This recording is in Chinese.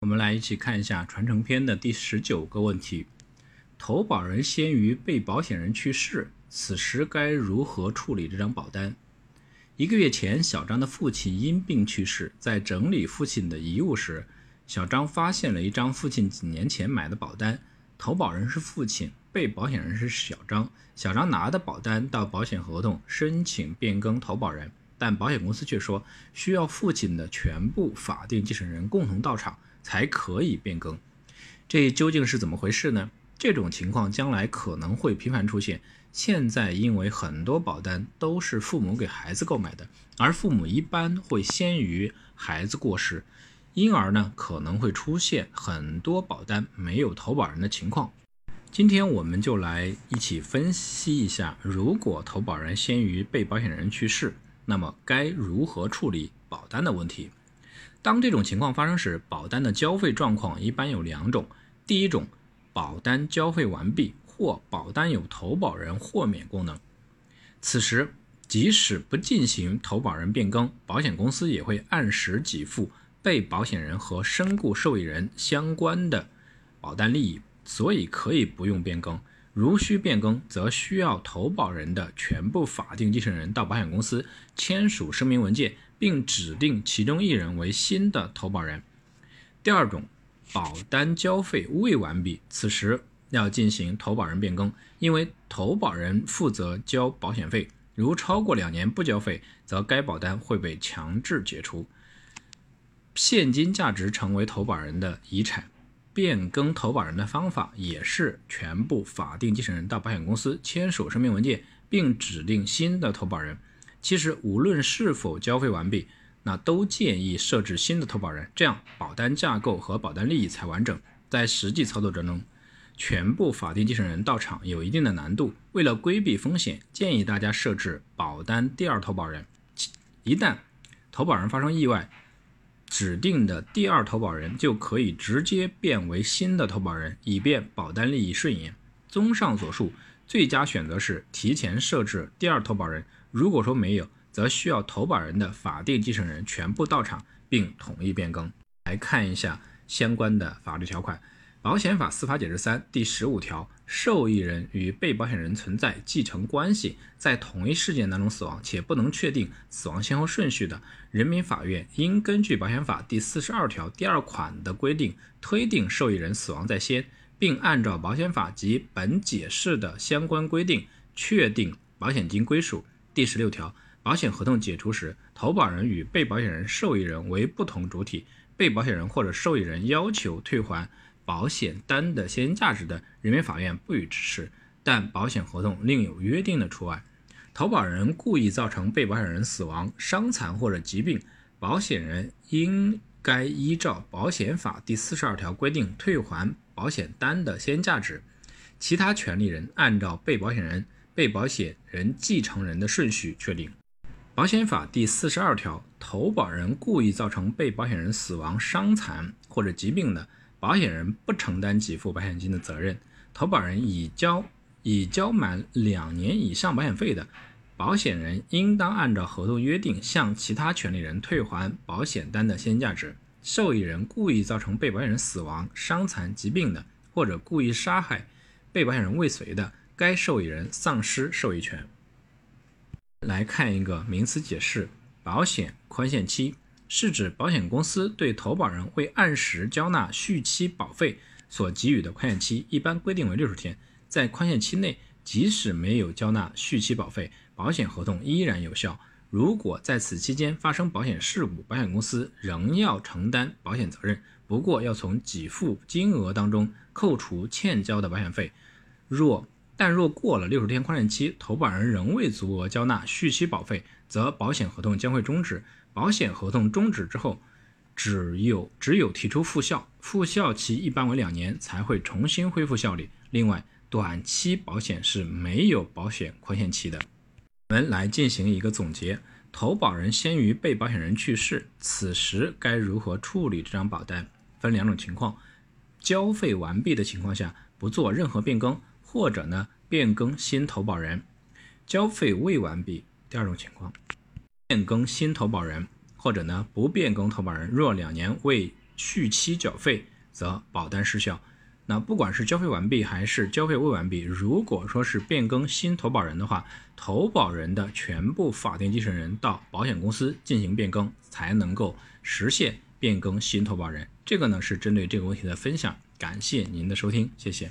我们来一起看一下传承篇的第19个问题。投保人先于被保险人去世，此时该如何处理这张保单？1个月前，小张的父亲因病去世，在整理父亲的遗物时，小张发现了一张父亲几年前买的保单，投保人是父亲，被保险人是小张。小张拿的保单到保险合同申请变更投保人，但保险公司却说需要父亲的全部法定继承人共同到场才可以变更。这究竟是怎么回事呢？这种情况将来可能会频繁出现，现在因为很多保单都是父母给孩子购买的，而父母一般会先于孩子过世，因而呢可能会出现很多保单没有投保人的情况。今天我们就来一起分析一下，如果投保人先于被保险人去世，那么该如何处理保单的问题。当这种情况发生时，保单的交费状况一般有2种。第一种，保单交费完毕或保单有投保人豁免功能，此时即使不进行投保人变更，保险公司也会按时给付被保险人和身故受益人相关的保单利益，所以可以不用变更。如需变更，则需要投保人的全部法定继承人到保险公司签署声明文件，并指定其中一人为新的投保人。第二种，保单交费未完毕，此时要进行投保人变更，因为投保人负责交保险费，如超过2年不交费，则该保单会被强制解除，现金价值成为投保人的遗产。变更投保人的方法也是全部法定继承人到保险公司签署声明文件，并指定新的投保人。其实无论是否交费完毕，那都建议设置新的投保人，这样保单架构和保单利益才完整。在实际操作中，全部法定继承人到场有一定的难度，为了规避风险，建议大家设置保单第2投保人。一旦投保人发生意外，指定的第2投保人就可以直接变为新的投保人，以便保单利益顺延。综上所述，最佳选择是提前设置第2投保人，如果说没有，则需要投保人的法定继承人全部到场并同意变更。来看一下相关的法律条款。保险法司法解释3第15条，受益人与被保险人存在继承关系，在同一事件当中死亡且不能确定死亡先后顺序的，人民法院应根据保险法第42条第2款的规定，推定受益人死亡在先，并按照保险法及本解释的相关规定确定保险金归属。第16条，保险合同解除时，投保人与被保险人、受益人为不同主体，被保险人或者受益人要求退还保险单的现金价值的，人民法院不予支持，但保险合同另有约定的除外。投保人故意造成被保险人死亡、伤残或者疾病，保险人应该依照保险法第42条规定退还保险单的现金价值。其他权利人按照被保险人、被保险人继承人的顺序确定。保险法第42条，投保人故意造成被保险人死亡、伤残或者疾病的，保险人不承担给付保险金的责任。投保人已交满2年以上保险费的，保险人应当按照合同约定向其他权利人退还保险单的现金价值。受益人故意造成被保险人死亡、伤残、疾病的，或者故意杀害被保险人未遂的，该受益人丧失受益权。来看一个名词解释，保险宽限期是指保险公司对投保人会按时交纳续期保费所给予的宽限期，一般规定为60天。在宽限期内，即使没有交纳续期保费，保险合同依然有效。如果在此期间发生保险事故，保险公司仍要承担保险责任，不过要从给付金额当中扣除欠交的保险费。若过了60天宽限期，投保人仍未足额交纳续期保费，则保险合同将会终止。保险合同终止之后，只有提出复效，复效期一般为2年才会重新恢复效力。另外，短期保险是没有保险宽限期的。我们来进行一个总结：投保人先于被保险人去世，此时该如何处理这张保单？分2种情况：交费完毕的情况下，不做任何变更，或者呢变更新投保人；交费未完毕。第2种情况，变更新投保人，或者呢不变更投保人，若2年未续期缴费，则保单失效。那不管是交费完毕还是交费未完毕，如果说是变更新投保人的话，投保人的全部法定继承人到保险公司进行变更，才能够实现变更新投保人。这个呢是针对这个问题的分享，感谢您的收听，谢谢。